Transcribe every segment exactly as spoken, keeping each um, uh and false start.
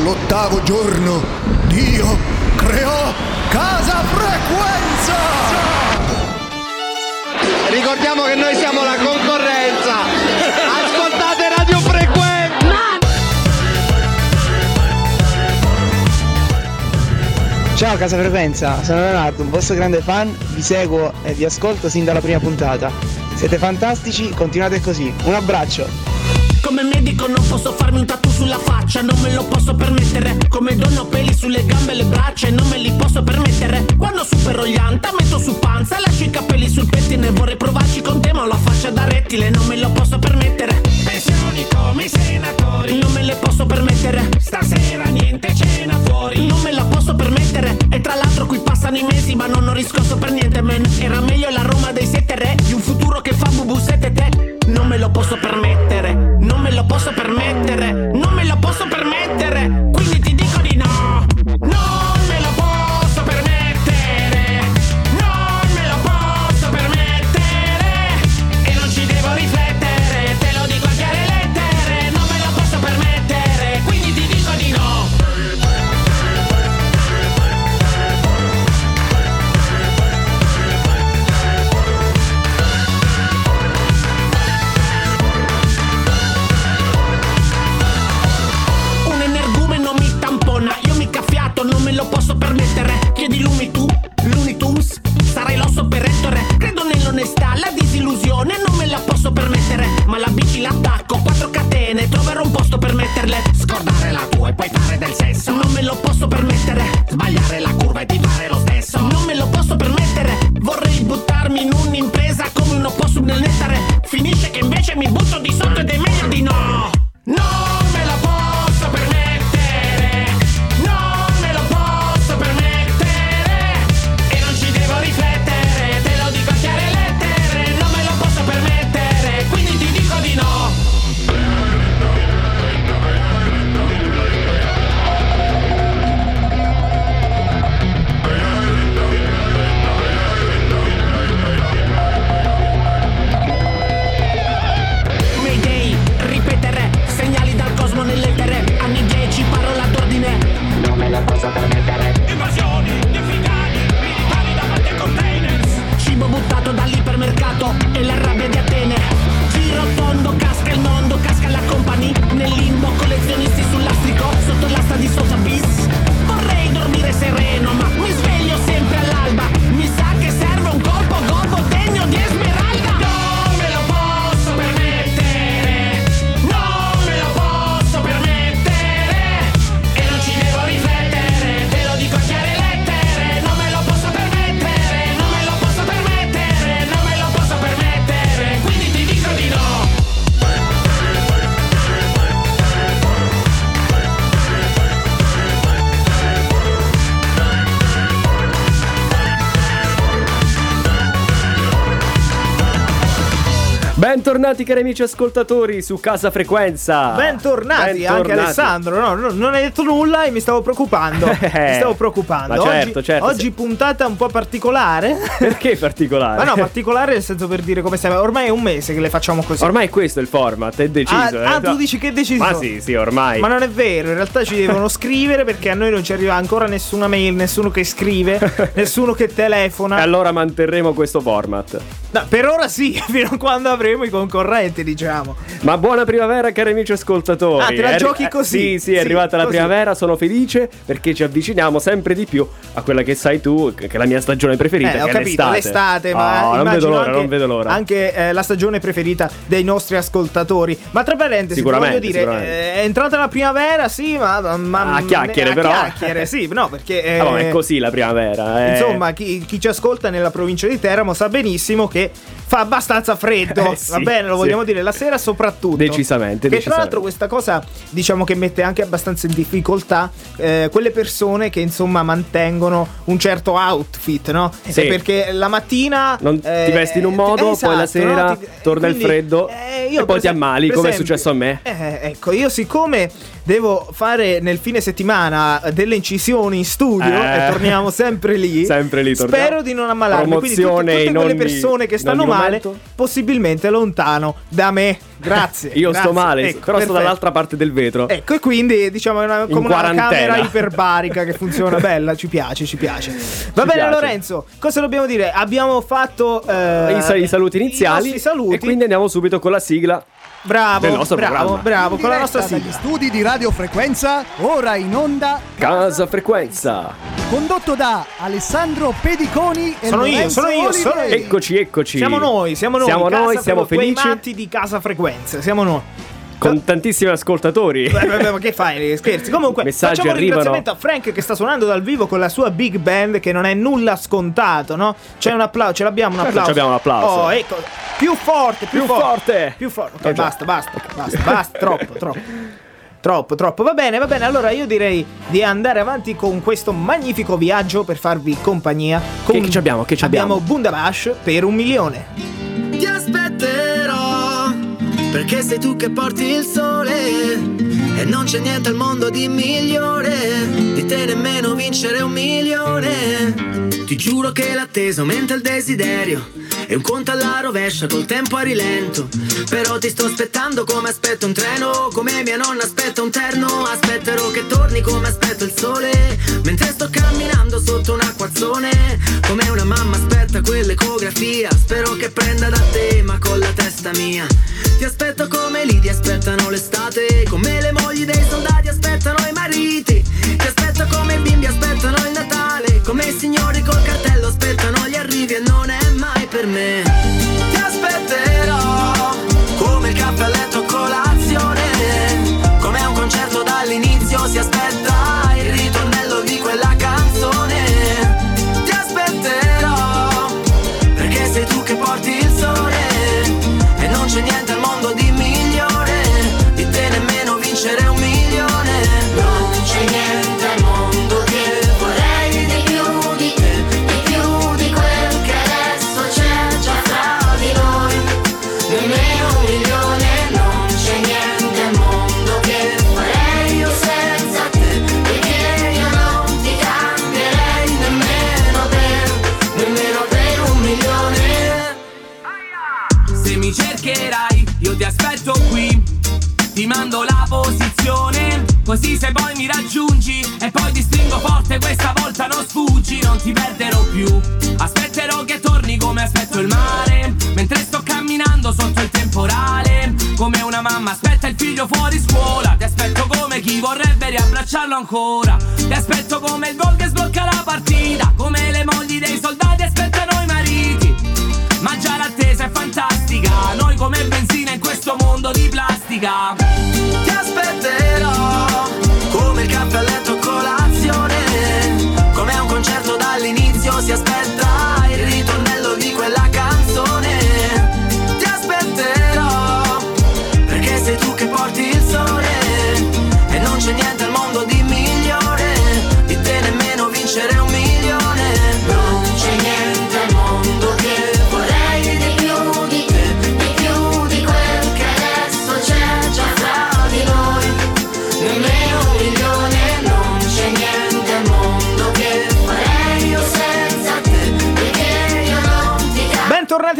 all'ottavo giorno Dio creò Casa Frequenza! Ricordiamo che noi siamo la concorrenza! Ascoltate Radio Frequenza! Ciao Casa Frequenza, sono Leonardo, un vostro grande fan, vi seguo e vi ascolto sin dalla prima puntata. Siete fantastici, continuate così, un abbraccio! Come medico non posso farmi un tattoo sulla faccia, non me lo posso permettere. Come dono peli sulle gambe e le braccia e non me li posso permettere. Quando supero gli anta metto su panza, lascio i capelli sul pettine. Vorrei provarci con te ma ho la faccia da rettile, non me lo posso permettere. Pensioni come i senatori, non me le posso permettere. Stasera niente cena fuori, non me la posso permettere. E tra l'altro qui passano i mesi ma non ho riscosso per niente, man. Era meglio la Roma dei sette re, di un futuro che fa bubu sette te. Non me lo posso permettere, non me lo posso permettere, non me lo posso permettere, quindi ti dico di no. Non me lo posso permettere, non me lo posso permettere, e non ci devo riflettere, te lo dico a chiare lettere. Non me lo posso permettere, quindi ti dico di no. Non me lo posso permettere, chiedi lumi tu, l'uni tuns, sarai l'osso per rettore. Credo nell'onestà, la disillusione non me la posso permettere. Ma la bici l'attacco, quattro catene, troverò un posto per metterle. Scordare la tua e poi fare del sesso, non me lo posso permettere. Sbagliare la curva e ti fare lo stesso, non me lo posso permettere. Vorrei buttarmi in un'impresa come un opossum nel nettare. Finisce che invece mi butto di sotto ed è meglio di no. No! Bentornati cari amici ascoltatori su Casa Frequenza. Bentornati, Bentornati. Anche Alessandro, no, no, non hai detto nulla e mi stavo preoccupando. Mi stavo preoccupando. Ma certo, oggi, certo, oggi sì. Puntata un po' particolare. Perché particolare? Ma no, particolare nel senso per dire come stiamo. Ormai è un mese che le facciamo così. Ormai questo è il format, è deciso. Ah, eh. ah tu dici che è deciso? Ma sì, sì, ormai. Ma non è vero, in realtà ci devono scrivere perché a noi non ci arriva ancora nessuna mail, nessuno che scrive, nessuno che telefona. E allora manterremo questo format. No, per ora sì, fino a quando avremo i concorrenti, diciamo. Ma buona primavera cari amici ascoltatori. Ah, te la giochi così? Eh, sì, sì, è sì, arrivata la così. Primavera, sono felice perché ci avviciniamo sempre di più a quella che sai tu che è la mia stagione preferita, eh, ho che capito, è l'estate, l'estate, ma oh, non vedo l'ora, anche, non vedo l'ora. Anche eh, la stagione preferita dei nostri ascoltatori. Ma tra parentesi voglio dire, eh, è entrata la primavera, sì, ma, ma a chiacchiere, però. A chiacchiere, sì, no, perché eh, allora, è così la primavera. Eh. Insomma, chi, chi ci ascolta nella provincia di Teramo sa benissimo che fa abbastanza freddo. Sì, va bene, lo vogliamo sì. dire la sera soprattutto. Decisamente. Che decisamente. Tra l'altro questa cosa diciamo che mette anche abbastanza in difficoltà eh, quelle persone che insomma mantengono un certo outfit, no? Sì. Eh, perché la mattina non eh, ti vesti in un modo, eh, esatto, poi la sera no? ti, torna quindi, il freddo eh, io e poi ti ammali come esempio, è successo a me. Eh, ecco, io siccome devo fare nel fine settimana delle incisioni in studio eh. e torniamo sempre lì. Sempre lì torniamo. Spero di non ammalarmi. Promozione quindi tutte, tutte quelle ogni... persone che stanno male, possibilmente lontano da me. Grazie. Io grazie. sto male, ecco, però perfetto. sto dall'altra parte del vetro. Ecco, e quindi diciamo è una, come una camera iperbarica che funziona bella, ci piace, ci piace. Va ci bene piace. Lorenzo, cosa dobbiamo dire? Abbiamo fatto eh, I, i saluti iniziali i saluti. E quindi andiamo subito con la sigla. Bravo, del nostro bravo, programma. bravo, con la nostra sigla. Dagli studi di Radio Frequenza, ora in onda Casa Frequenza, condotto da Alessandro Pediconi e sono Lorenzo io, sono io, sono io. Eccoci, eccoci. Siamo noi, siamo noi. Siamo noi, siamo felici. Quei matti di Casa Frequenza, siamo noi. Con tantissimi ascoltatori. Beh, beh, ma che fai? Scherzi. Comunque, messaggi facciamo arrivano. Un ringraziamento a Frank che sta suonando dal vivo con la sua big band, che non è nulla scontato, no? C'è un applauso, ce l'abbiamo un applauso. Ce l'abbiamo un applauso. Oh, ecco. Più forte, più, più forte. forte. Più forte. Ok, eh, basta, basta, basta, basta, basta, troppo, troppo. Troppo, troppo, va bene, va bene, allora io direi di andare avanti con questo magnifico viaggio per farvi compagnia con... Che ci abbiamo, che ci abbiamo? Abbiamo Bundabash per un milione. Ti aspetterò, perché sei tu che porti il sole e non c'è niente al mondo di migliore, di te nemmeno vincere un milione. Ti giuro che l'attesa aumenta il desiderio e un conto alla rovescia col tempo a rilento. Però ti sto aspettando come aspetto un treno, come mia nonna aspetta un terno. Aspetterò che torni come aspetto il sole, mentre sto camminando sotto un acquazzone. Come una mamma aspetta quell'ecografia, spero che prenda da te ma con la testa mia. Ti aspetto come lì ti aspettano l'estate, come le mogli dei soldati aspettano i mariti. Ti aspetto come i bimbi aspettano il Natale, come i signori col cartello aspettano gli arrivi e non è mai per me. Ti aspetterò come il caffè a letto colazione, come un concerto dall'inizio si aspetta il ritornello di quella canzone. Ti aspetterò perché sei tu che porti il sole e non c'è niente al mondo di migliore, di te nemmeno vincere un milione. Non c'è niente al mondo che ti mando la posizione, così se poi mi raggiungi e poi ti stringo forte, questa volta non sfuggi. Non ti perderò più, aspetterò che torni come aspetto il mare, mentre sto camminando sotto il temporale. Come una mamma aspetta il figlio fuori scuola, ti aspetto come chi vorrebbe riabbracciarlo ancora. Ti aspetto come il gol che sblocca la partita, come le mogli dei soldati aspettano i mariti. Ma già l'attesa è fantastica, noi come benzina in questo mondo di plastica. Ti aspetterò come il caffè a letto colazione, come un concerto dall'inizio si aspetta il ritornello di quella canzone. Ti aspetterò perché sei tu che porti il sole e non c'è niente al mondo di migliore, di te nemmeno vincere un milione. Non c'è niente al mondo che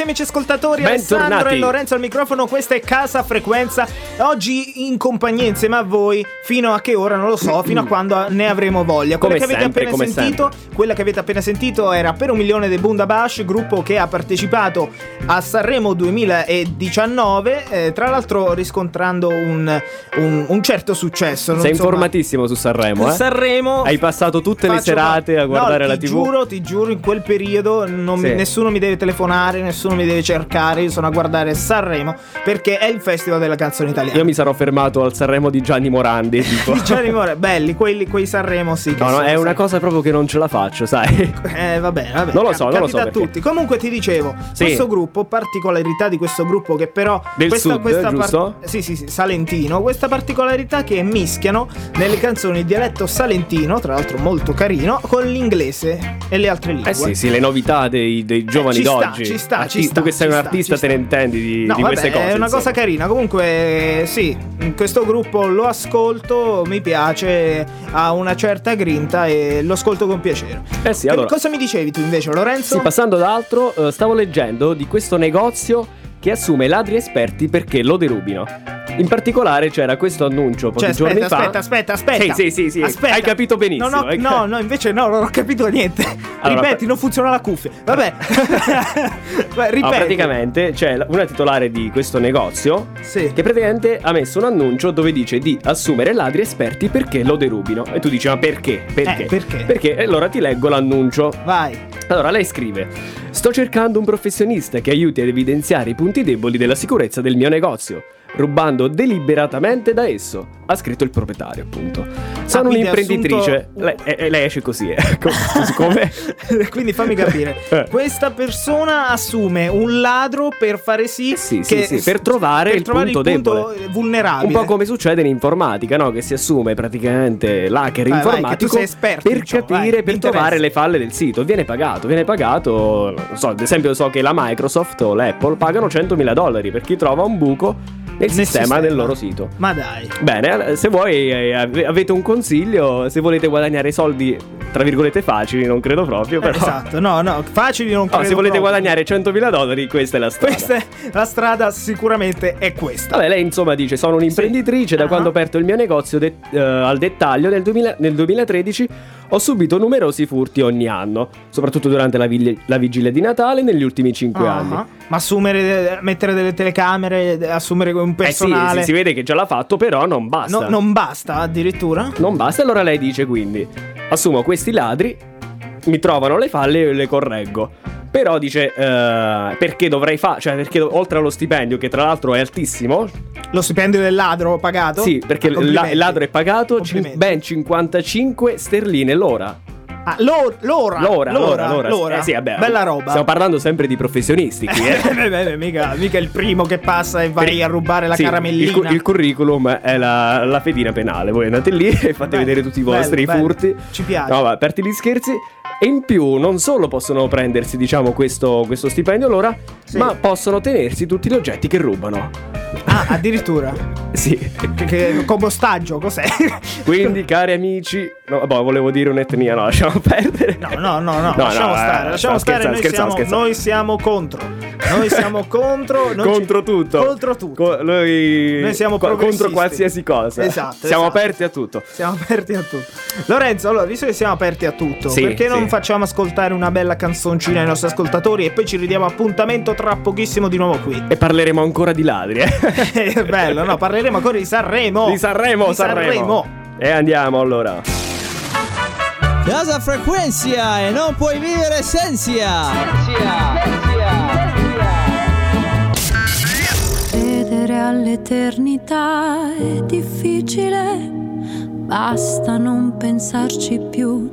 amici ascoltatori, bentornati. Alessandro e Lorenzo al microfono, questa è Casa Frequenza, oggi in compagnia insieme a voi fino a che ora non lo so, fino a quando ne avremo voglia. Come quella che sempre, avete appena sentito sempre. Quella che avete appena sentito era Per un milione dei Bundabash, gruppo che ha partecipato a Sanremo duemiladiciannove, eh, tra l'altro riscontrando un, un, un certo successo. Non Sei insomma, informatissimo su Sanremo, eh? Sanremo hai passato tutte le serate a guardare no, la ti tivù. Giuro, ti giuro, in quel periodo non sì. mi, nessuno mi deve telefonare, nessuno mi deve cercare, io sono a guardare Sanremo perché è il festival della canzone italiana. Io mi sarò fermato al Sanremo di Gianni Morandi, tipo. Di Gianni Morandi, belli quelli, quei Sanremo sì. No, no, è una cosa proprio che non ce la faccio, sai. Eh, va bene, va bene. Non lo so, Cap- non lo so. Capita a tutti. Comunque ti dicevo, sì. questo gruppo, particolarità di questo gruppo che però del questa, sud, questa giusto? Par- sì, sì, sì, salentino. Questa particolarità che mischiano nelle canzoni il dialetto salentino, tra l'altro molto carino, con l'inglese e le altre lingue. Eh sì, sì, le novità dei, dei giovani eh, ci d'oggi. Sta, ci sta. sta, ci sta. Tu che sei un artista te ne intendi di, no, di queste vabbè, cose. È una insomma. cosa carina. Comunque sì, questo gruppo lo ascolto, mi piace, ha una certa grinta e lo ascolto con piacere. Eh sì, allora, cosa mi dicevi tu invece, Lorenzo? Sì, passando ad altro, stavo leggendo di questo negozio che assume ladri esperti perché lo derubino. In particolare c'era questo annuncio pochi cioè, aspetta, giorni aspetta, fa. Aspetta, aspetta, aspetta. Sì, sì, sì, sì. Aspetta. Hai capito benissimo. No, no, no, no, invece no, non ho capito niente. Allora, ripeti, non funziona la cuffia. Vabbè. Ripeti. No, praticamente c'è una titolare di questo negozio sì. che praticamente ha messo un annuncio dove dice di assumere ladri esperti perché lo derubino. E tu dici "Ma perché? Perché?" Eh, perché? Perché e allora ti leggo l'annuncio. Vai. Allora lei scrive: sto cercando un professionista che aiuti ad evidenziare i punti deboli della sicurezza del mio negozio, rubando deliberatamente da esso, ha scritto il proprietario, appunto. Sono ah, un'imprenditrice assunto... lei, eh, lei esce così, eh. Come? Quindi fammi capire, questa persona assume un ladro per fare sì, sì, che... sì, sì. Per trovare, per il, trovare punto il punto debole. Vulnerabile. Un po' come succede in informatica, no? Che si assume praticamente l'hacker vai, informatico vai, esperto, per diciamo, capire, vai, per trovare le falle del sito. Viene pagato, viene pagato non so, ad esempio so che la Microsoft o l'Apple pagano centomila dollari per chi trova un buco nel sistema, sistema del loro sito. Ma dai. Bene, se voi eh, avete un consiglio, se volete guadagnare soldi tra virgolette facili, non credo proprio però. Esatto, no, no, facili non credo. No, se volete proprio guadagnare centomila dollari, questa è la strada. Questa è la strada, sicuramente è questa. Vabbè, lei insomma dice sono un'imprenditrice, sì. da uh-huh. quando ho aperto il mio negozio de- uh, al dettaglio nel, duemila, nel duemilatredici ho subito numerosi furti ogni anno, soprattutto durante la, vigli- la vigilia di Natale negli ultimi cinque uh-huh. anni. Ma assumere, mettere delle telecamere, assumere un personale. Eh sì, si, si vede che già l'ha fatto, però non basta. No, non basta addirittura? Non basta, allora lei dice quindi assumo questi ladri, mi trovano le falle e le correggo. Però dice uh, perché dovrei fare, cioè perché do- oltre allo stipendio, che tra l'altro è altissimo. Lo stipendio del ladro pagato? Sì, perché ah, il, la- il ladro è pagato c- ben cinquantacinque sterline l'ora. Ah, l'ora, l'ora, l'ora, l'ora, l'ora, l'ora. Eh sì, vabbè, bella roba. Stiamo parlando sempre di professionisti qui, eh? beh, beh, beh, mica, mica il primo che passa e vai per... a rubare la sì, caramellina. Il, cu- il curriculum è la, la fedina penale. Voi andate lì e fate bello, vedere tutti i vostri bello, furti. Bello. Ci piace. No, va, aperti gli scherzi. E in più non solo possono prendersi, diciamo, questo, questo stipendio l'ora, sì. ma possono tenersi tutti gli oggetti che rubano. Ah, addirittura. Sì, che, che, come ostaggio, cos'è? Quindi, cari amici, no, boh, volevo dire un'etnia, no, lasciamo perdere. No, no, no, no, no lasciamo no, stare, eh, lasciamo stare, noi siamo, noi siamo contro. Noi siamo contro noi contro ci... tutto. Contro tutto. Co- noi... noi siamo Co- contro qualsiasi cosa. Esatto. Siamo esatto. aperti a tutto. Siamo aperti a tutto. Lorenzo, allora, visto che siamo aperti a tutto, sì, perché sì. non facciamo ascoltare una bella canzoncina ai nostri ascoltatori e poi ci ridiamo appuntamento tra pochissimo di nuovo qui. E parleremo ancora di ladri, eh. È bello, no, parleremo Parleremo ancora di Sanremo. Di Sanremo, di Sanremo. Sanremo. E andiamo allora. Casa Frequenza e non puoi vivere senza. Credere all'eternità è difficile. Basta non pensarci più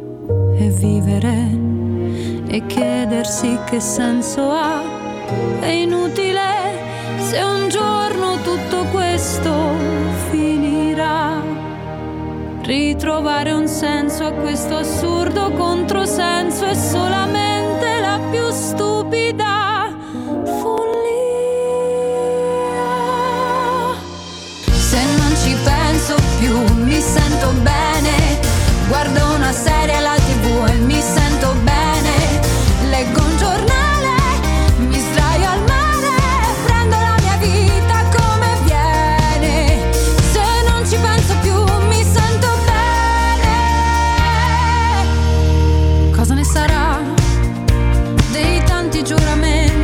e vivere. E chiedersi che senso ha è inutile. Se un giorno tutto questo finirà, ritrovare un senso a questo assurdo controsenso è solamente la più stupida follia. Se non ci penso più mi sento bene, guardo una serie alla tivù e mi sento bene, leggo un giornale. Dell'amore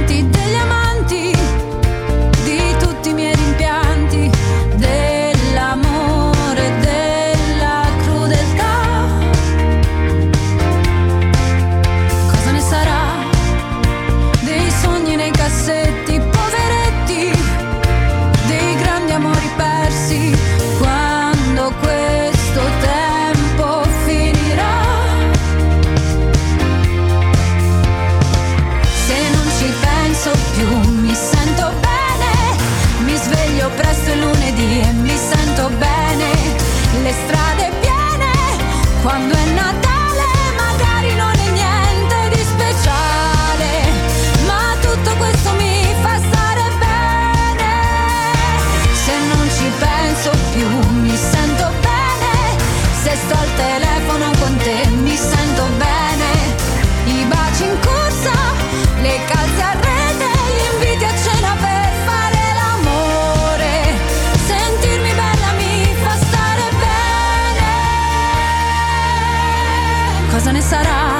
cosa ne sarà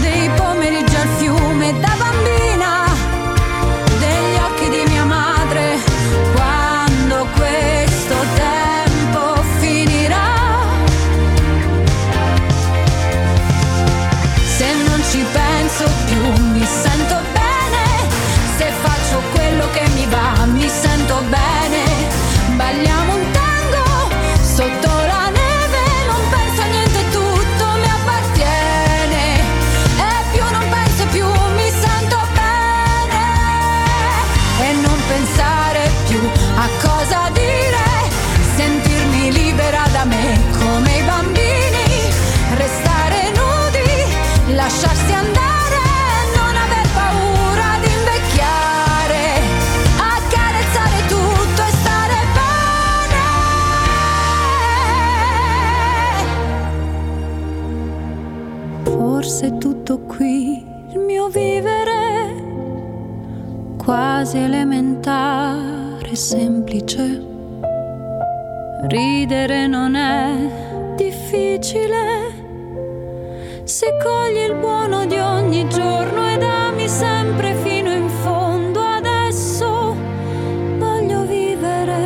dei pomeriggi al fiume da bambina, degli occhi di mia madre quando questo tempo finirà. Se non ci penso più mi sento bene, se faccio quello che mi va mi sento bene. Balliamo un tango sotto la neve, non penso a niente, tutto mi appartiene. E più non penso più mi sento bene. E non pensare più a cosa dire, sentirmi libera da me come i bambini. Restare nudi, lasciarsi andare. Forse tutto qui il mio vivere, quasi elementare, semplice. Ridere non è difficile, se cogli il buono di ogni giorno ed ami sempre fino in fondo. Adesso voglio vivere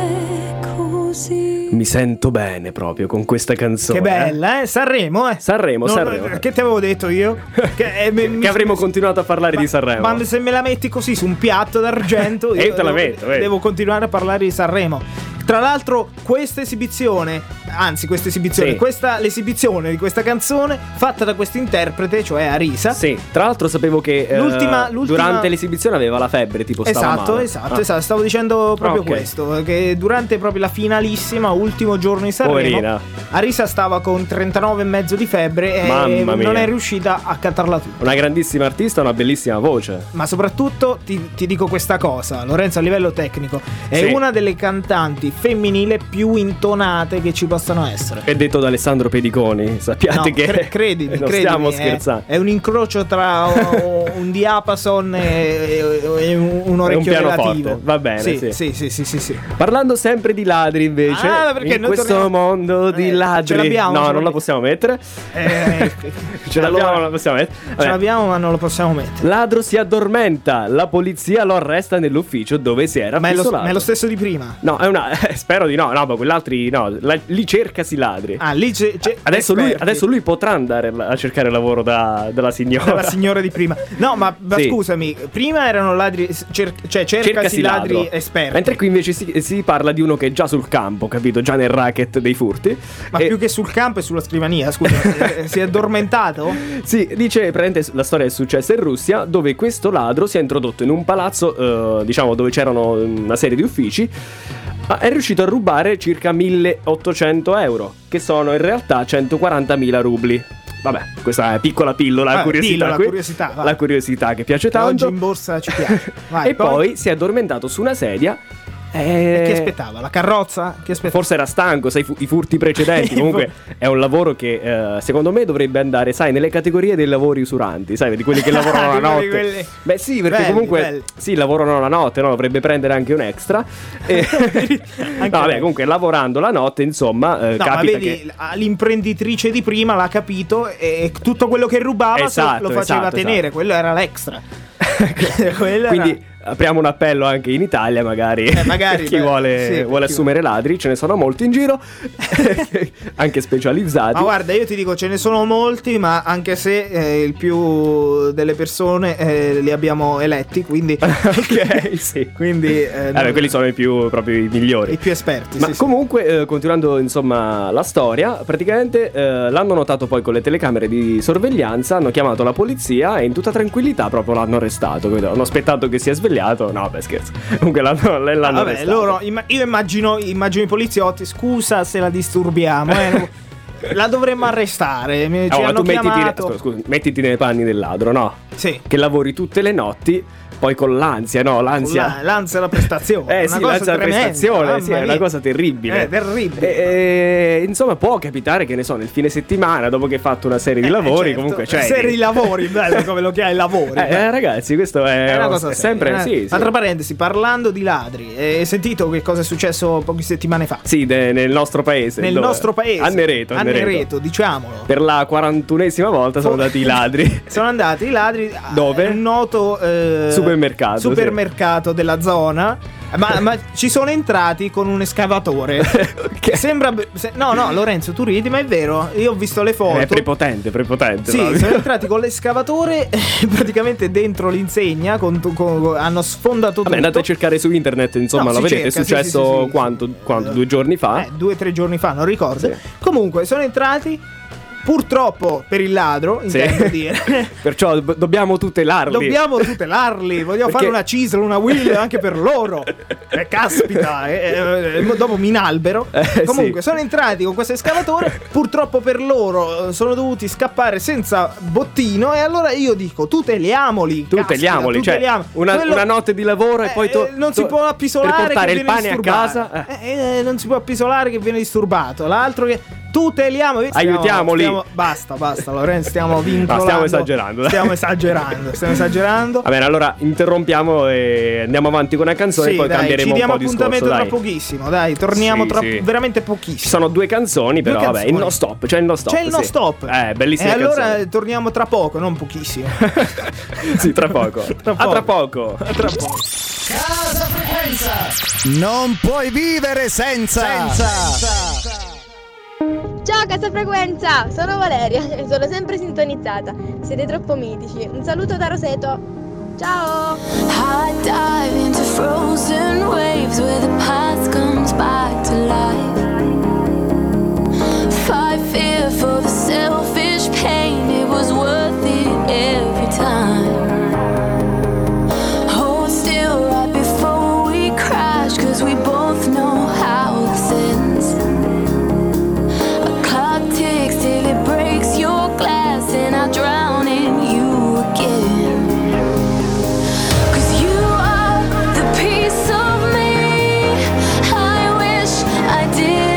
così. Mi sento bene proprio con questa canzone. Che bella, eh? Sanremo, eh? Sanremo, non, Sanremo. Non, che ti avevo detto io? Che, eh, mi, che avremmo mi, continuato a parlare ma, di Sanremo. Ma se me la metti così su un piatto d'argento, io, io te la metto. Devo, devo continuare a parlare di Sanremo. Tra l'altro, questa esibizione, anzi, questa esibizione, sì. questa l'esibizione di questa canzone fatta da questo interprete, cioè Arisa. Sì, tra l'altro sapevo che l'ultima, eh, l'ultima... durante l'esibizione aveva la febbre, tipo stava esatto, male. Esatto, ah. esatto, stavo dicendo proprio okay. questo, che durante proprio la finalissima, ultimo giorno di Sanremo, poverina, Arisa stava con trentanove e mezzo di febbre e mamma mia, non è riuscita a cantarla tutta. Una grandissima artista, una bellissima voce. Ma soprattutto ti, ti dico questa cosa, Lorenzo, a livello tecnico, è sì. una delle cantanti femminile più intonate che ci possano essere. È detto da Alessandro Pediconi, sappiate no, che cre- credimi, non credimi, stiamo scherzando. È, è un incrocio tra o, un diapason e, e un, un orecchio un relativo. Va bene, sì sì. Sì, sì, sì, sì, sì. Parlando sempre di ladri invece, ah, perché in questo torniamo... mondo di eh, ladri. Ce l'abbiamo? No, ce non la possiamo mettere. Eh, ce l'abbiamo, allora, non la possiamo mettere. Vabbè. Ce l'abbiamo, ma non lo possiamo mettere. Ladro si addormenta, la polizia lo arresta nell'ufficio dove si era. Ma è, lo, ma è lo stesso di prima? No, è una. Eh, spero di no, no, ma quell'altri no, la, lì cercasi ladri. Ah, lì c'è, c'è adesso, lui, adesso lui potrà andare a cercare lavoro da, dalla signora. Dalla signora di prima. No, ma, ma sì. scusami, prima erano ladri, cer, cioè cercasi, cercasi ladri ladro. Esperti. Mentre qui invece si, si parla di uno che è già sul campo, capito? Già nel racket dei furti. Ma e... più che sul campo è sulla scrivania, scusa, si è addormentato? Sì, dice, praticamente la storia è successa in Russia, dove questo ladro si è introdotto in un palazzo, eh, diciamo, dove c'erano una serie di uffici. È riuscito a rubare circa milleottocento euro, che sono in realtà centoquarantamila rubli. Vabbè, questa è piccola pillola, vabbè, curiosità, pillola, qui, curiosità la curiosità che piace tanto. Oggi in borsa ci piace. Vai, e poi... poi si è addormentato su una sedia. E... e chi aspettava? La carrozza? Chi aspettava? Forse era stanco, sai, fu- i furti precedenti. Comunque è un lavoro che eh, secondo me dovrebbe andare, sai, nelle categorie dei lavori usuranti, sai, di quelli che lavorano la notte. Quelli... Beh sì, perché belli, comunque belli. Sì, lavorano la notte, no? Dovrebbe prendere anche un extra e... anche no, vabbè, comunque lavorando la notte, insomma, eh, no, capita, ma vedi, che l'imprenditrice di prima l'ha capito e tutto quello che rubava, esatto, lo faceva esatto, tenere, esatto. Quello era l'extra. Quello quindi era... apriamo un appello anche in Italia, magari, eh, magari chi beh, vuole, sì, vuole assumere vuole. Ladri, ce ne sono molti in giro, anche specializzati. Ma guarda, io ti dico, ce ne sono molti, ma anche se eh, il più delle persone eh, li abbiamo eletti, quindi ok, sì. Quindi eh, vabbè, non... quelli sono i più proprio i migliori, i più esperti. Ma sì, comunque, sì. Eh, continuando insomma la storia, praticamente eh, l'hanno notato poi con le telecamere di sorveglianza, hanno chiamato la polizia e in tutta tranquillità proprio l'hanno arrestato. Quindi hanno aspettato che si è svegliato. No, beh, scherzo. Comunque l'hanno, l'hanno ah, vabbè, loro, io immagino, immagino i poliziotti. Scusa se la disturbiamo, eh, la dovremmo arrestare. Mi, oh, ci ma hanno tu mettiti, scusa, mettiti nei panni del ladro, no? Sì. Che lavori tutte le notti, poi con l'ansia, no? L'ansia, la, l'ansia alla prestazione. Eh sì, l'ansia alla prestazione, sì, è una cosa terribile. È terribile. E, e, insomma, può capitare che ne so, nel fine settimana, dopo che hai fatto una serie di eh, lavori, certo. comunque c'è. Cioè, serie di lavori, bello come lo chiami, lavori. Eh, eh, ragazzi, questo è, è una cosa è sempre. Eh. Sì, sì. Altra parentesi, parlando di ladri, hai sentito che cosa è successo poche settimane fa? Sì, de, nel nostro paese. Nel dove? nostro paese. Annereto, Annereto. Annereto, diciamolo. Per la quarantunesima volta sono andati i ladri. Sono andati i ladri. Dove? Un noto eh, supermercato. Supermercato sì. della zona. Ma, ma ci sono entrati con un escavatore. Okay. Sembra. Se, no, no, Lorenzo, tu ridi, ma è vero. Io ho visto le foto. È prepotente, prepotente. Sì, no? Sono entrati con l'escavatore praticamente dentro l'insegna. Con, con, hanno sfondato tutto. Vabbè, andate a cercare su internet, insomma, no, lo vedete. Cerca, è successo sì, sì, sì, sì. Quanto, quanto? Due giorni fa? Eh, due o tre giorni fa, non ricordo. Sì. Comunque, sono entrati. Purtroppo per il ladro, intendo sì. dire. Perciò do- dobbiamo tutelarli. Dobbiamo tutelarli. Vogliamo Perché... fare una cisla, una will anche per loro. Eh, caspita, eh, eh, dopo mi inalbero. Eh, Comunque, sì. sono entrati con questo escavatore. Purtroppo per loro sono dovuti scappare senza bottino. E allora io dico: tuteliamoli. Tuteliamoli. Caspita, tuteliamoli. Cioè, una, Quello... una notte di lavoro e eh, poi. To- non si to- può appisolare. Per portare che il viene pane disturbato. A casa. Eh. Eh, eh, non si può appisolare che viene disturbato. L'altro che. Tuteliamo, aiutiamoli. Stiamo, basta, basta, Lorenzo, stiamo vincolando. Stiamo esagerando. Stiamo esagerando, stiamo esagerando. Va bene, allora interrompiamo e andiamo avanti con una canzone sì, e poi dai, cambieremo un po' di discorso. Ci diamo appuntamento tra pochissimo, dai, torniamo sì, tra sì. veramente pochissimo. Ci sono due canzoni, però due canzoni. Vabbè, il no stop, c'è il no stop. C'è il no sì. stop. Eh, bellissima E allora canzone. Torniamo tra poco, non pochissimo. Sì, tra poco. tra poco. A tra poco. A tra poco. Casa Frequenza. Non puoi vivere senza. Senza. senza. Ciao Casa Frequenza, sono Valeria e sono sempre sintonizzata. Siete troppo mitici. Un saluto da Roseto. Ciao. I dive into frozen waves where the past comes back to life. Fight fear for the selfish pain. It was worth it every time. Hold still right before we crash, 'cause we both know how this ends. Till it breaks your glass and I drown in you again. 'Cause you are the piece of me I wish I did.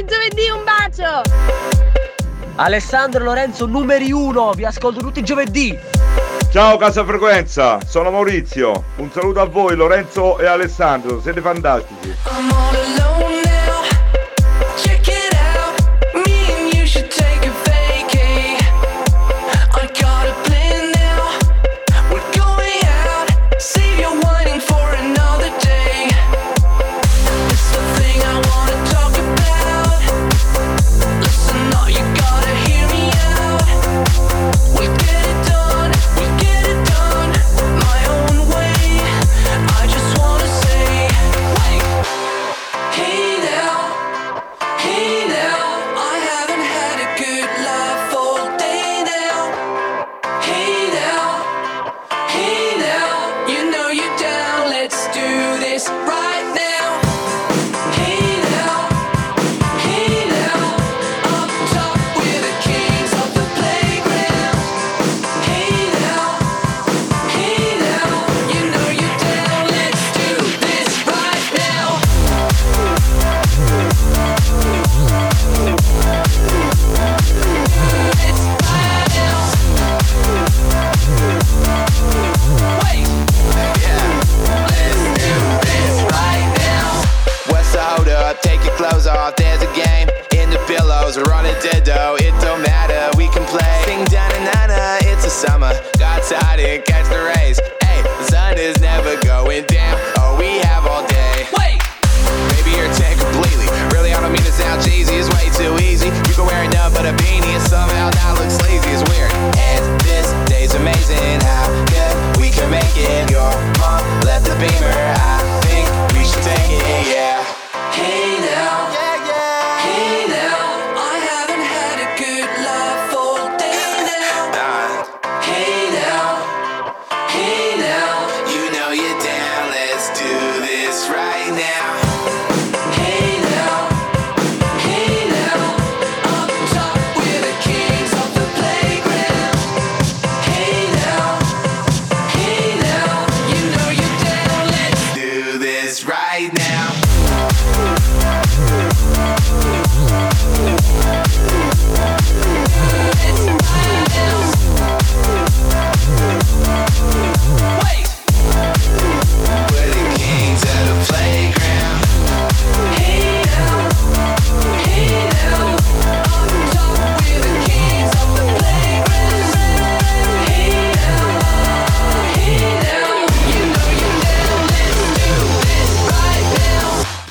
tutti giovedì, un bacio! Alessandro Lorenzo, numeri uno, vi ascolto tutti giovedì! Ciao Casa Frequenza, sono Maurizio, un saluto a voi Lorenzo e Alessandro, siete fantastici!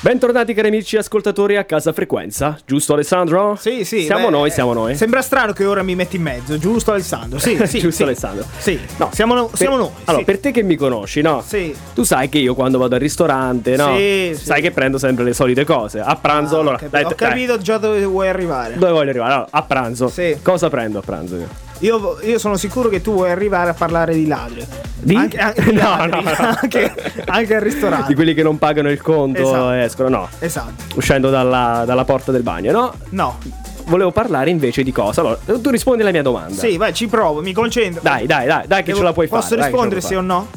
Bentornati cari amici ascoltatori a Casa Frequenza, giusto Alessandro? Sì, sì. Siamo beh, noi, siamo noi. Sembra strano che ora mi metti in mezzo, giusto Alessandro? Sì, sì. Giusto sì. Alessandro? Sì, no, siamo, no, per, siamo noi. Allora, sì. Per te che mi conosci, no? Sì. Tu sai che io quando vado al ristorante, no? Sì, sai sì. Che prendo sempre le solite cose. A pranzo, ah, allora... Ho capito, dai, ho capito dai. Già dove vuoi arrivare. Dove voglio arrivare? Allora, a pranzo. Sì. Cosa prendo a pranzo io? Io, io sono sicuro che tu vuoi arrivare a parlare di ladri. Di? Anche, anche, di ladri, no, no, no. Anche, anche al ristorante. Di quelli che non pagano il conto, esatto. Escono, no. Esatto. Uscendo dalla, dalla porta del bagno, no? No. Volevo parlare invece di cosa? Allora, tu rispondi alla mia domanda. Sì, vai, ci provo, mi concentro. Dai, dai, dai, dai che devo, ce la puoi posso fare. Posso rispondere sì o no?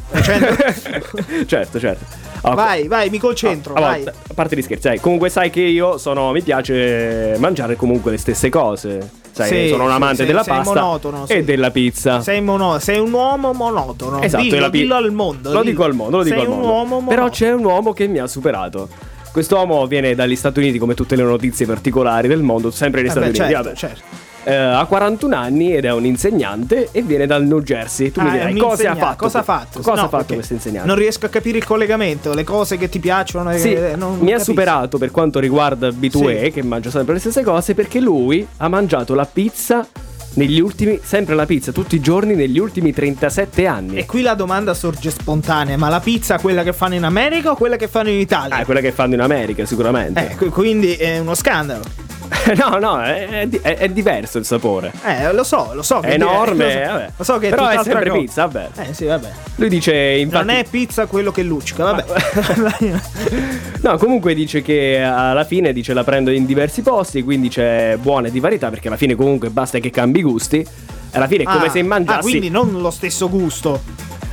Certo, certo. Allora, vai, vai, mi concentro, allora, vai. A parte gli scherzi, dai. Comunque sai che io sono, mi piace mangiare comunque le stesse cose. Sei, sì, sono un amante sì, della sei pasta monotono, sì. E della pizza. Sei, mono- sei un uomo monotono. Esatto, dillo, la pi- dillo al mondo. Lo dillo. dico al mondo, lo dico sei al mondo. Uomo Però c'è un uomo che mi ha superato. Quest'uomo viene dagli Stati Uniti, come tutte le notizie particolari del mondo, sempre negli eh Stati beh, Uniti. Certo, certo. Eh, ha quarantuno anni ed è un insegnante e viene dal New Jersey. Tu ah, mi dirai cosa ha fatto? Cosa ha fatto? Cosa no, ha fatto questo insegnante? Non riesco a capire il collegamento, le cose che ti piacciono. Sì, eh, non mi capisco. Ha superato per quanto riguarda Bitue, sì. Che mangia sempre le stesse cose, perché lui ha mangiato la pizza negli ultimi, sempre la pizza, tutti i giorni negli ultimi trentasette anni. E qui la domanda sorge spontanea: ma la pizza quella che fanno in America o quella che fanno in Italia? Ah, quella che fanno in America sicuramente. Eh, quindi è uno scandalo. No, no, è, è, è diverso il sapore. Eh, lo so, lo so. Che è enorme, dire, lo so, vabbè. Lo so che è però è sempre cosa. Pizza, vabbè. Eh, sì, vabbè. Lui dice, infatti... Non è pizza quello che luccica, vabbè. No, comunque dice che alla fine dice la prendo in diversi posti, quindi c'è buone di varietà, perché alla fine comunque basta che cambi gusti. Alla fine è come ah, se mangiassi... Ah, quindi non lo stesso gusto.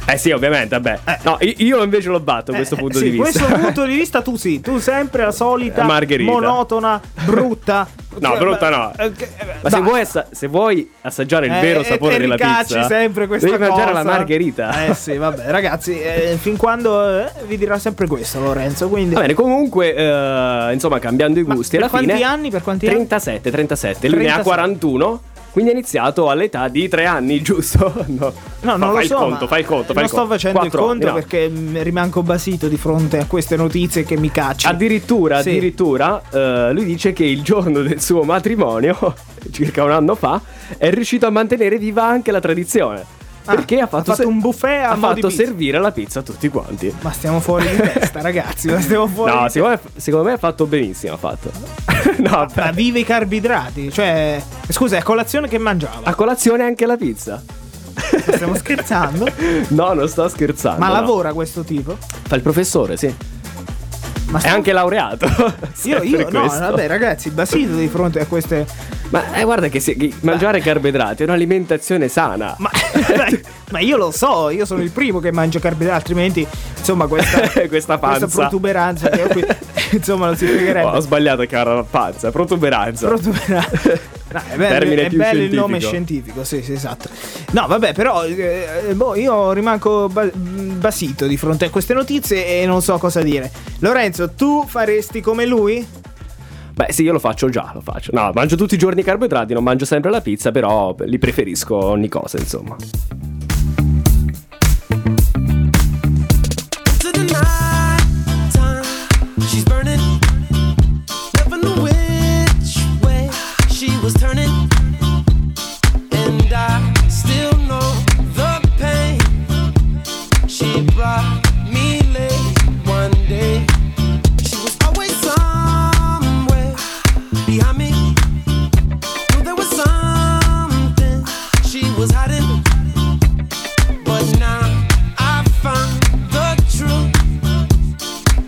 Eh sì, ovviamente, vabbè. Eh. No, io invece lo batto eh, questo punto sì, di vista. Sì, questo punto di vista tu sì, tu sempre la solita eh, Margherita, monotona, brutta. No, brutta no. Eh, eh, Ma se vuoi, assa- se vuoi assaggiare il eh, vero sapore eh, della pizza, sempre questa devi cosa. mangiare la Margherita. Eh sì, vabbè, ragazzi, eh, fin quando eh, vi dirà sempre questo Lorenzo, quindi. Va bene, comunque, eh, insomma, cambiando i gusti, alla fine. Per quanti anni? Per quanti anni? trentasette, trentasette Lui ne ha quarantuno. Quindi ha iniziato all'età di tre anni, giusto? No, no, non lo so. Fai il conto, fai il conto. Non sto facendo il conto perché rimango basito di fronte a queste notizie che mi cacciano. Addirittura, addirittura, eh, lui dice che il giorno del suo matrimonio, circa un anno fa, è riuscito a mantenere viva anche la tradizione. Perché ah, ha fatto, ha fatto se- un buffet a ha fatto servire la pizza a tutti quanti. Ma stiamo fuori di testa, ragazzi. Ma stiamo fuori. No, secondo me, secondo me ha fatto benissimo. Ha fatto. No, ma, ma vive i carboidrati. Cioè, scusa, a colazione che mangiava? A colazione anche la pizza. Ma stiamo scherzando? No, non sto scherzando. Ma no. Lavora questo tipo? Fa il professore, sì. Ma è anche laureato. Io, io no, vabbè ragazzi, basito di fronte a queste. Ma eh, guarda che, se, che mangiare carboidrati è un'alimentazione sana. Ma, ma io lo so, io sono il primo che mangia carboidrati, altrimenti insomma questa questa, questa protuberanza che ho qui insomma non si spiegherebbe. Oh, ho sbagliato, cara, panza, protuberanza. Protuberanza. No, è bello, termine è più bello scientifico. Il nome scientifico, sì, sì, esatto. No, vabbè, però eh, boh, io rimango ba- basito di fronte a queste notizie e non so cosa dire. Lorenzo, tu faresti come lui? Beh, sì, io lo faccio già, lo faccio. No, mangio tutti i giorni i carboidrati, non mangio sempre la pizza, però li preferisco ogni cosa, insomma. Was turning, and I still know the pain she brought me late one day. She was always somewhere behind me. Knew there was something she was hiding, but now I found the truth,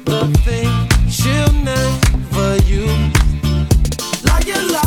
the thing she'll never use. Like your life.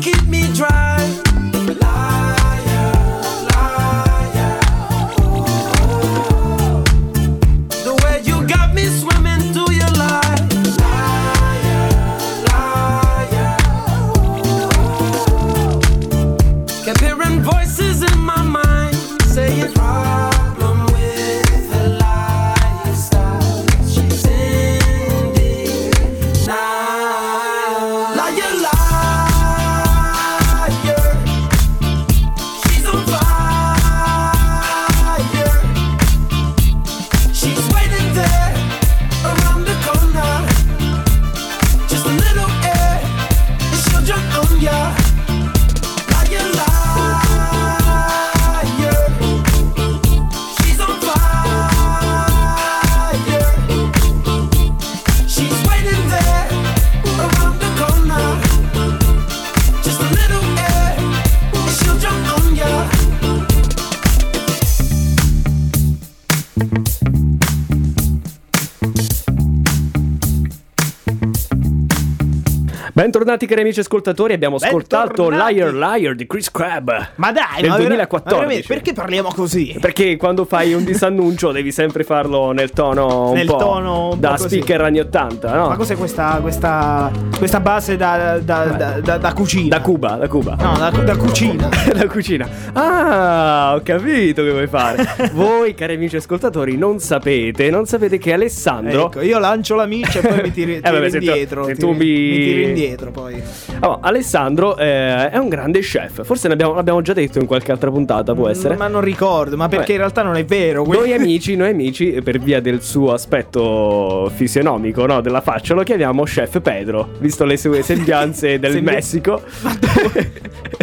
Keep me dry. Liar, liar. Bentornati cari amici ascoltatori, abbiamo ascoltato Liar Liar di Chris Crabb. Ma dai, del ma duemilaquattordici. Ma perché parliamo così? Perché quando fai un disannuncio devi sempre farlo nel tono un nel po' tono un da po speaker così. Anni ottanta, no? Ma cos'è questa questa questa base da da, da, da, da cucina? Da Cuba, da Cuba. No, da, da cucina. Da cucina. Ah, ho capito che vuoi fare. Voi cari amici ascoltatori non sapete, non sapete che Alessandro, ecco, io lancio la miccia e poi mi tiri, tiri eh vabbè, indietro. Se tu, se tu tiri, mi... mi tiri indietro. Dietro, poi. Allora, Alessandro eh, è un grande chef. Forse ne abbiamo, l'abbiamo già detto in qualche altra puntata, può essere. Ma non ricordo, ma perché Beh. in realtà non è vero. Quindi... Noi amici, noi amici, per via del suo aspetto fisionomico, no, della faccia, lo chiamiamo Chef Pedro, visto le sue sembianze del Sembi... Messico. Ma dove?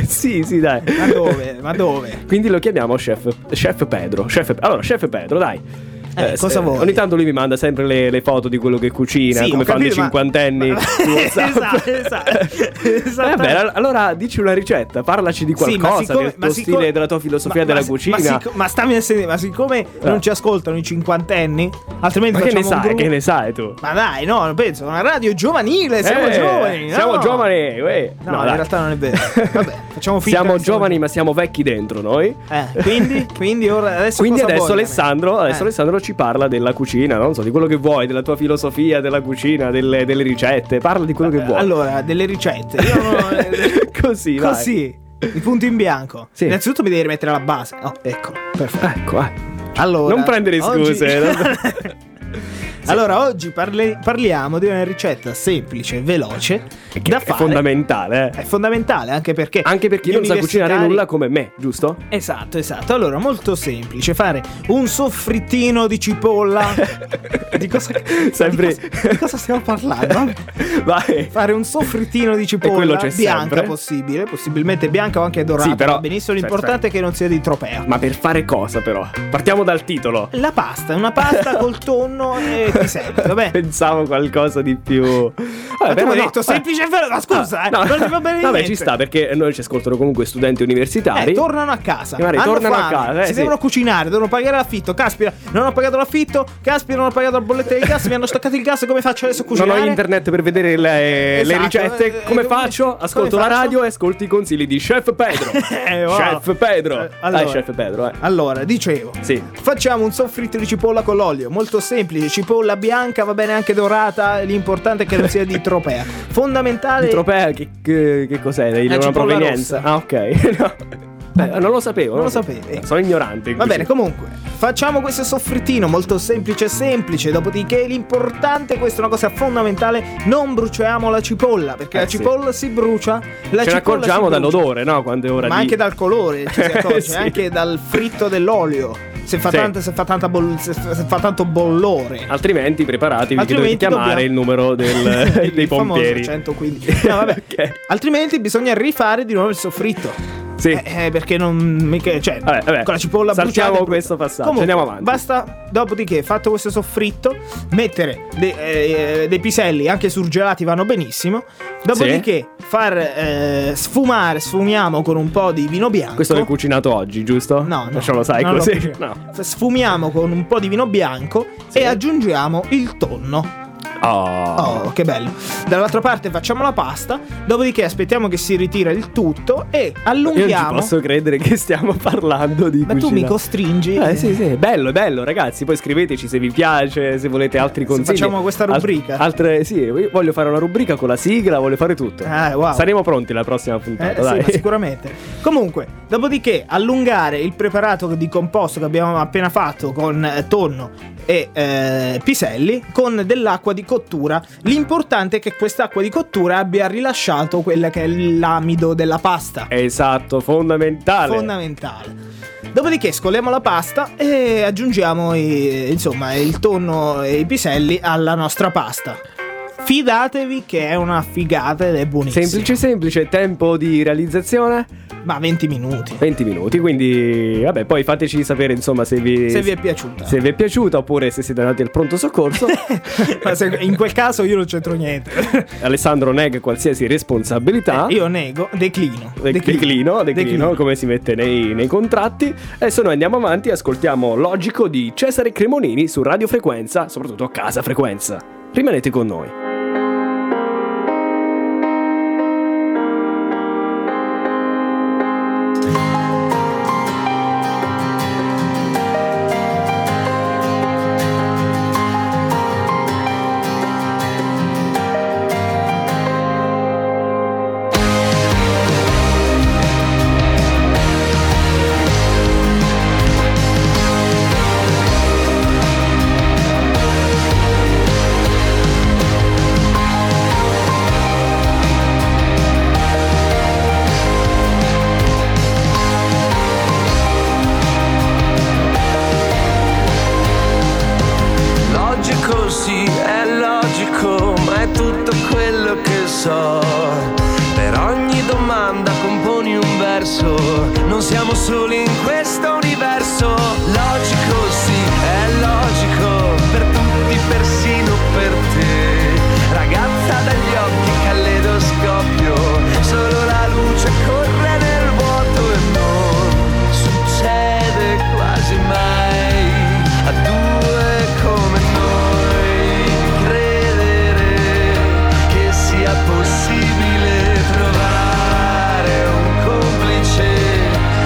Sì, sì, dai. Ma dove? Ma dove? Quindi lo chiamiamo Chef, Chef Pedro. Chef... Allora, Chef Pedro, dai. Eh, cosa vuoi? Ogni tanto lui mi manda sempre le, le foto di quello che cucina, sì, come fanno i cinquantenni. Ma... esatto, esatto. Eh, vabbè, allora dici una ricetta, parlaci di qualcosa, sì, siccome, del tuo siccome, stile, della tua filosofia ma, della ma, cucina. Ma, sicco, ma stammi a sentire, ma siccome eh. non ci ascoltano i cinquantenni, altrimenti ma che ne sai? Gruppo... Che ne sai tu? Ma dai, no, non penso, una radio giovanile, siamo eh, giovani. No? Siamo giovani, uè. No, no in realtà non è vero. Vabbè, facciamo finta. Siamo giovani, siamo... ma siamo vecchi dentro noi. Eh, quindi, quindi ora adesso Quindi cosa adesso voglio, Alessandro, adesso eh. Alessandro ci parla della cucina, non so, di quello che vuoi, della tua filosofia della cucina, delle, delle ricette, parla di quello che vuoi. Allora, delle ricette, io non... così, così, vai. Il punto in bianco. Sì. Innanzitutto mi devi rimettere la base. Oh, ecco, perfetto. Ecco, eh. Allora, non prendere scuse. Oggi... Sì. Allora, oggi parli, parliamo di una ricetta semplice, veloce, che da è fare. Fondamentale, eh. È fondamentale anche perché anche per chi non sa cucinare nulla come me, giusto? Esatto, esatto. Allora, molto semplice, fare un soffrittino di cipolla. Di cosa sempre di cosa, di cosa stiamo parlando? Vai. Fare un soffrittino di cipolla bianca sempre. possibile, possibilmente bianca o anche dorata. Sì, però va benissimo, l'importante è che non sia di Tropea. Ma per fare cosa però? Partiamo dal titolo. La pasta, una pasta col tonno e ti sento, vabbè. Pensavo qualcosa di più. Vabbè, però ho no, detto semplice e vero. Ma scusa, ah, eh, no, non ti va bene. Vabbè, niente. Ci sta perché noi ci ascoltano comunque studenti universitari. Eh, tornano a casa. Magari tornano fame, a casa. Eh, si sì. devono cucinare, devono pagare l'affitto. Caspita, non ho pagato l'affitto. Caspita, non ho pagato la bolletta di gas. Mi hanno staccato il gas. Come faccio adesso a cucinare? Non ho internet per vedere le, esatto, le ricette. Come eh, faccio? Ascolto come la faccio? radio e ascolti i consigli di Chef Pedro. eh, wow. Chef Pedro. Eh, allora, Dai, Chef Pedro. Eh. Allora, dicevo, sì. facciamo un soffritto di cipolla con l'olio. Molto semplice. Cipolla bianca, va bene anche dorata, l'importante è che non sia di Tropea. Fondamentale. Di Tropea che, che, che cos'è? È una provenienza. Rossa. Ah, ok. No. Eh, non lo sapevo. Non lo sapevi. Sono ignorante. Va bene, comunque, facciamo questo soffrittino molto semplice semplice. Dopodiché l'importante, questa è una cosa fondamentale, non bruciamo la cipolla, perché eh, la cipolla sì. si brucia. La Ce ne accorgiamo dall'odore, no? Quando è ora Ma di... anche dal colore ci si accorge, sì. anche dal fritto dell'olio. Se fa, sì. tanta, se, fa tanta boll- se fa tanto bollore. Altrimenti preparatevi, altrimenti che dovete chiamare dobbiamo... il numero del, il dei pompieri centoquindici. No, vabbè. Okay. Altrimenti bisogna rifare di nuovo il soffritto. Sì. Eh, eh, perché non mica, cioè vabbè, vabbè. Con la cipolla bruciata questo passaggio. Comunque, andiamo avanti. Basta, dopodiché fatto questo soffritto, mettere de, eh, dei piselli, anche surgelati vanno benissimo. Dopodiché sì. far eh, sfumare, sfumiamo con un po' di vino bianco. Questo l'hai cucinato oggi, giusto? No, no. Lascialo sai così. No. Sfumiamo con un po' di vino bianco sì. e aggiungiamo il tonno. Oh. oh, che bello. Dall'altra parte facciamo la pasta. Dopodiché aspettiamo che si ritira il tutto e allunghiamo. Io non ci posso credere che stiamo parlando di Ma cucina. Tu mi costringi. Eh, eh. Sì, sì. Bello, bello, ragazzi. Poi scriveteci se vi piace, se volete altri consigli. Se facciamo questa rubrica. Al- altre, sì, io voglio fare una rubrica con la sigla, voglio fare tutto. Ah, wow. Saremo pronti la prossima puntata. Eh, dai. Sì, sicuramente. Comunque, dopodiché allungare il preparato di composto che abbiamo appena fatto con eh, tonno e eh, piselli con dell'acqua di cottura. L'importante è che quest'acqua di cottura abbia rilasciato quella che è l'amido della pasta. Esatto, fondamentale. Fondamentale. Dopodiché scoliamo la pasta e aggiungiamo i, insomma, il tonno e i piselli alla nostra pasta. Fidatevi che è una figata ed è buonissima. Semplice semplice, tempo di realizzazione? Ma venti minuti. venti minuti, quindi vabbè, poi fateci sapere insomma se vi se vi è piaciuta. Se vi è piaciuta oppure se siete andati al pronto soccorso. Ma se, in quel caso io non c'entro niente. Alessandro nega qualsiasi responsabilità. Eh, io nego, declino. De- declino, declino, declino, declino, come si mette nei nei contratti. Adesso noi andiamo avanti e ascoltiamo Logico di Cesare Cremonini su Radio Frequenza, soprattutto a Casa Frequenza. Rimanete con noi. so. Per ogni domanda componi un verso. Non siamo soli in questo universo. Logico, sì, è logico. Per tutti, persino per te. Ragazza dagli occhi caleidoscopio. Solo la luce corre nel vuoto e non succede quasi mai a due come noi. Credere che sia possibile trovare un complice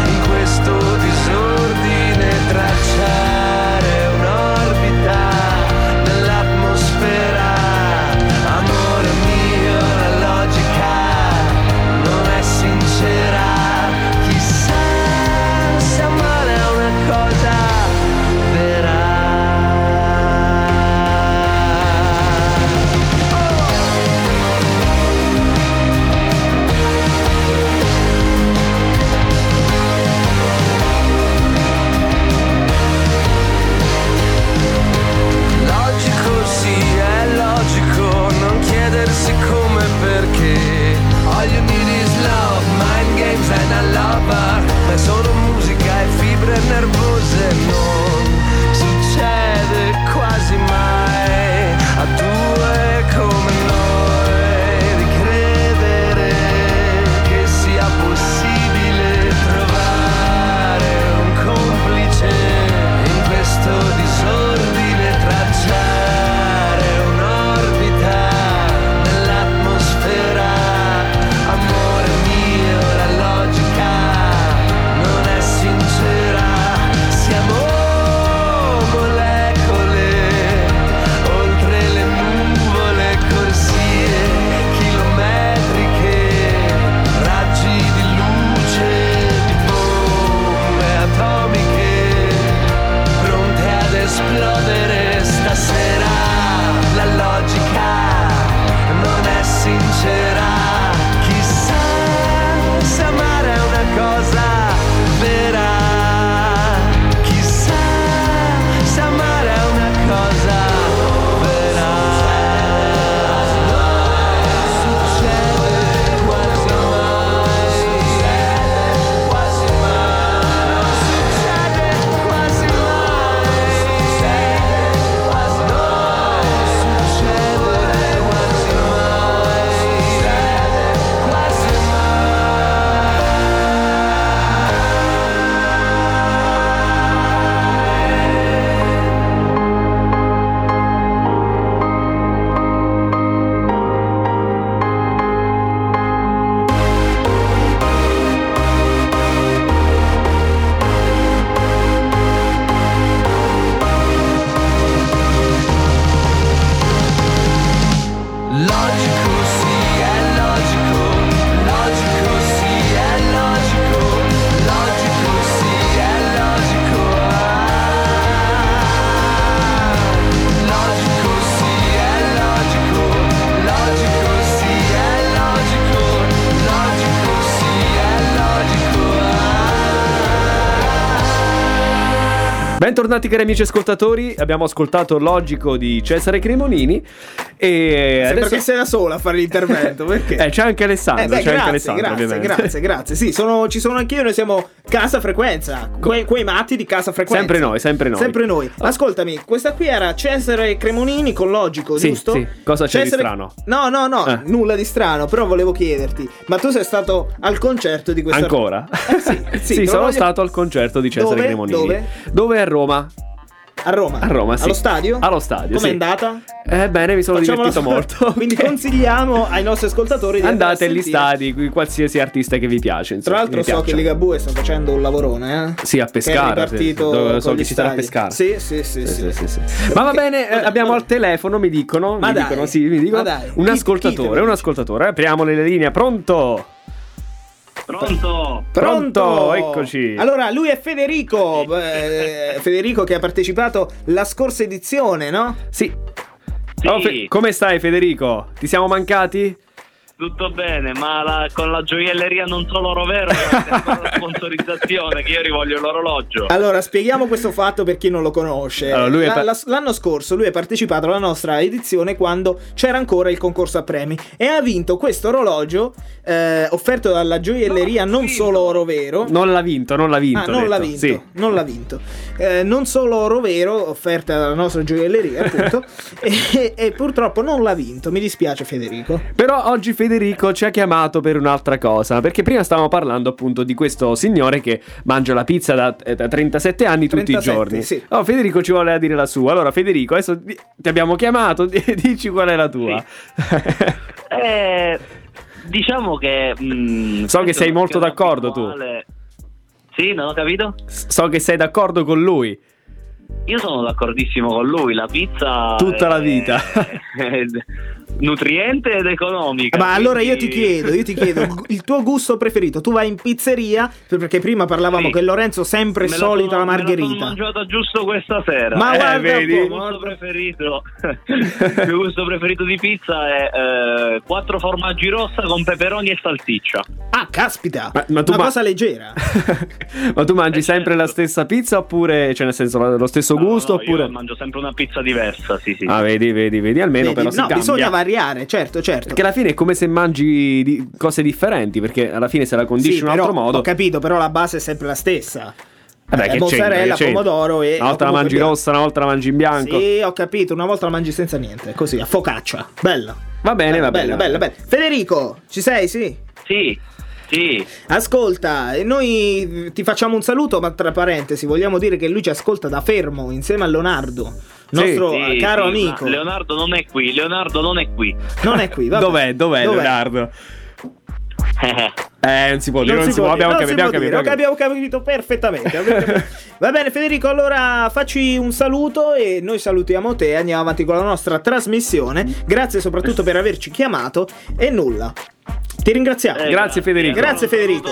in questo disordine, tracciare un'orbita nell'atmosfera. Amore mio, la logica non è sincera. Chissà se amare è una cosa vera. Logico, sì, è logico non chiedersi come e perché. All you need is love, mind games and a lover. Ma è solo musica e fibre nervose. Non succede quasi mai a due come noi. Di credere che sia possibile trovare un complice in questo disordine, tracciare un'orbita nell'atmosfera. Amore mio, la logica non è sincera. Siamo molecole oltre le nuvole, corsie chilometriche, raggi di luce, di bombe atomiche pronte ad esplodere stasera. La logica non è sincera. Chissà se amare è una cosa vera. Chissà se amare è una cosa vera. Succede quasi mai. Succede quasi mai. Succede quasi mai. Succede quasi mai. Succede quasi mai. Succede quasi mai. Logico, sì, è logico. Logico, sì, è logico. Logico, sì, è logico. Ah, logico, sì, è logico. Logico, sì, è logico. Logico, sì, è logico. Ah. Bentornati cari amici ascoltatori, abbiamo ascoltato Logico di Cesare Cremonini e Sembra adesso... che sei da sola a fare l'intervento, perché? eh, c'è anche Alessandro, eh, beh, c'è grazie, anche Alessandro grazie, ovviamente. grazie, grazie, sì, sono, ci sono anch'io, noi siamo Casa Frequenza, que, quei matti di Casa Frequenza. Sempre noi, sempre noi. Sempre noi. Ascoltami, questa qui era Cesare Cremonini con Logico, sì, giusto? Sì, cosa c'è Cesare... di strano? No, no, no, eh. nulla di strano, però volevo chiederti, ma tu sei stato al concerto di questa... Ancora? Eh, sì, sì, sì sono voglio... stato al concerto di Cesare Dove? Cremonini. Dove? Dove a Roma? A Roma? A Roma, sì. Allo stadio? Allo stadio, Com'è sì. andata? Eh bene, mi sono Facciamo divertito la... molto. Quindi consigliamo ai nostri ascoltatori di andate agli stadi, qualsiasi artista che vi piace. Insomma, tra l'altro so piaccia. che Ligabue sta facendo un lavorone, eh? Sì, a Pescara. Che è ripartito sì. So che si sarà a Pescara. Sì, sì, sì, eh, sì, sì, sì, sì. Ma va bene, eh, abbiamo al telefono, mi dicono, ma mi dai, dicono, sì, mi dicono dai, un ascoltatore, un ascoltatore. Apriamo le linee, pronto? Pronto. Pronto, pronto, eccoci. Allora, lui è Federico, eh, Federico che ha partecipato la scorsa edizione, no? Sì. sì. Oh, fe- come stai Federico? Ti siamo mancati? Tutto bene, ma la, con la gioielleria non solo Rovero, ma la sponsorizzazione, che io rivoglio l'orologio. Allora, spieghiamo questo fatto per chi non lo conosce. Allora, lui pa- la, la, l'anno scorso lui è partecipato alla nostra edizione quando c'era ancora il concorso a premi e ha vinto questo orologio eh, offerto dalla gioielleria non, non solo Rovero. Non l'ha vinto, non l'ha vinto. Ah, non l'ha vinto, sì. non l'ha vinto. Eh, non solo Rovero, offerta dalla nostra gioielleria, appunto, e, e purtroppo non l'ha vinto. Mi dispiace, Federico. Però oggi Federico Federico ci ha chiamato per un'altra cosa, perché prima stavamo parlando appunto di questo signore che mangia la pizza da, da trentasette anni trentasette, tutti i giorni. Sì. Oh, Federico ci voleva dire la sua. Allora Federico, adesso ti abbiamo chiamato, dici qual è la tua. Sì. eh, diciamo che mh, so che sei molto d'accordo abituale... tu. Sì, non ho capito. So che sei d'accordo con lui. Io sono d'accordissimo con lui, la pizza tutta è... la vita nutriente ed economica. Ma quindi... allora io ti chiedo, io ti chiedo il tuo gusto preferito. Tu vai in pizzeria, perché prima parlavamo sì. che Lorenzo sempre me solita sono, la margherita. Me la sono mangiata giusto questa sera. Ma eh, guarda, vedi? Il gusto preferito, il mio gusto preferito di pizza è eh, quattro formaggi rossa con peperoni e salsiccia. Ah, caspita! Ma, ma tu Una ma... cosa leggera. Ma tu mangi eh, sempre certo. la stessa pizza oppure, cioè nel senso lo stesso no, gusto no, oppure? Io mangio sempre una pizza diversa, sì, sì. Ah, vedi, vedi, vedi, almeno vedi, però si no, cambia. Bisogna variare, certo, certo. Perché alla fine è come se mangi di cose differenti, perché alla fine se la condisci sì, in un altro modo. Ho capito, però la base è sempre la stessa. Vabbè, eh, che mozzarella, c'entra, pomodoro c'entra. E una volta la mangi bianco. Rossa, una volta la mangi in bianco. Sì, ho capito, una volta la mangi senza niente, così, a focaccia. Bella. Va bene, bella, va bene. Bella, bella, bella. Federico, ci sei? Sì. Sì. Sì. Ascolta, noi ti facciamo un saluto, ma tra parentesi vogliamo dire che lui ci ascolta da Fermo insieme a Leonardo, nostro sì, sì, caro sì, amico. Leonardo non è qui, Leonardo non è qui. Non è qui, vabbè. Dov'è, dov'è, dov'è Leonardo? Eh, non si può dire, non, non si, si può, può dire, abbiamo, non capito, si può abbiamo, dire. Capito, abbiamo capito perfettamente. Abbiamo capito. Va bene Federico, allora facci un saluto e noi salutiamo te, andiamo avanti con la nostra trasmissione. Grazie soprattutto per averci chiamato e nulla. Ti ringraziamo. Eh, grazie Federico. Grazie Federico.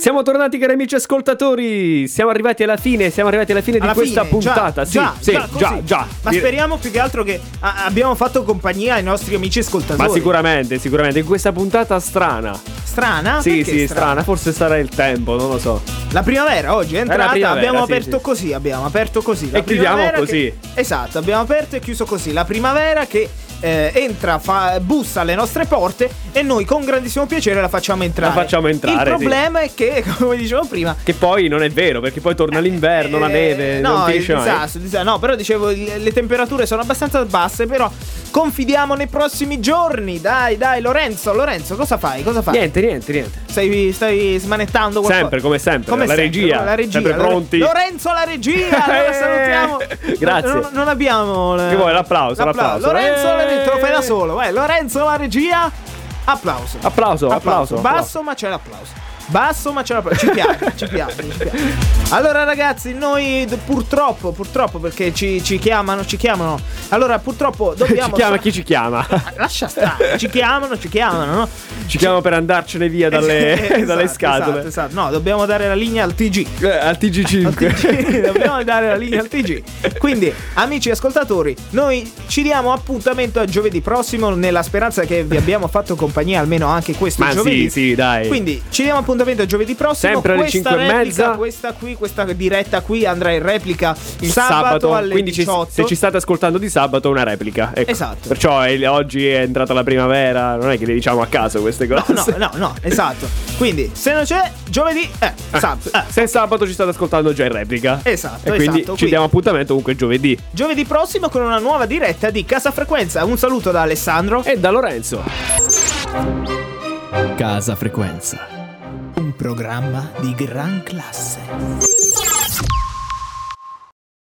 Siamo tornati, cari amici ascoltatori. Siamo arrivati alla fine. Siamo arrivati alla fine alla di questa fine, puntata. Già, sì, già, sì, già, già. Ma speriamo più che altro che a- abbiamo fatto compagnia ai nostri amici ascoltatori. Ma sicuramente, sicuramente. In questa puntata strana. Strana? Sì, perché sì, strana? strana. Forse sarà il tempo, non lo so. La primavera oggi è entrata. È primavera, abbiamo sì, aperto sì. così. Abbiamo aperto così. La e chiudiamo così. Che... Esatto, abbiamo aperto e chiuso così. La primavera che. Eh, entra, fa, bussa alle nostre porte e noi con grandissimo piacere la facciamo entrare. La facciamo entrare. Il problema sì. è che, come dicevo prima, che poi non è vero perché poi torna l'inverno, eh, la neve. No, non il disastro, disastro. No, però dicevo le temperature sono abbastanza basse. Però confidiamo nei prossimi giorni. Dai, dai, Lorenzo, Lorenzo, cosa fai? Cosa fai? Niente, niente, niente. Stai, stai smanettando qualcosa. Sempre, come sempre. Come la, sempre regia, la regia. Sempre pronti. Lorenzo, la regia. Allora salutiamo. Grazie. Non, non abbiamo. Che vuoi? L'applauso, l'applauso. l'applauso. Lorenzo, eh. la te lo fai da solo, vai. Lorenzo, la regia. Applauso. Applauso, applauso. applauso basso, applauso. ma c'è l'applauso. Basso, ma c'è l'applauso. Ci piace, ci piace, ci piace. Allora, ragazzi, noi d- purtroppo, purtroppo, perché ci, ci chiamano, ci chiamano. Allora, purtroppo dobbiamo. Ci chiama so- chi ci chiama? Lascia stare. Ci chiamano, ci chiamano, no? Ci chiamano per andarcene via dalle, esatto, dalle scatole. Esatto, esatto. No, dobbiamo dare la linea al T G. Eh, al T G cinque. Al T G. Dobbiamo dare la linea al T G. Quindi, amici ascoltatori, noi ci diamo appuntamento a giovedì prossimo, nella speranza che vi abbiamo fatto compagnia almeno anche questo Ma giovedì. Sì, sì, dai. Quindi, ci diamo appuntamento a giovedì prossimo. Sempre alle questa cinque e replica, mezza. Questa qui, questa diretta qui andrà in replica il sabato, sabato alle quindi diciotto. Se ci state ascoltando di sabato, una replica. Ecco. Esatto. Perciò è, oggi è entrata la primavera, non è che le diciamo a caso queste cose. No, no, no, no esatto. Quindi se non c'è giovedì, eh, eh, sabato. Eh. Se sabato ci state ascoltando già in replica. Esatto. E quindi esatto, ci quindi. diamo appuntamento comunque giovedì. Giovedì prossimo con una nuova diretta di Casa Frequenza. Un saluto da Alessandro e da Lorenzo. Casa Frequenza. Un programma di gran classe.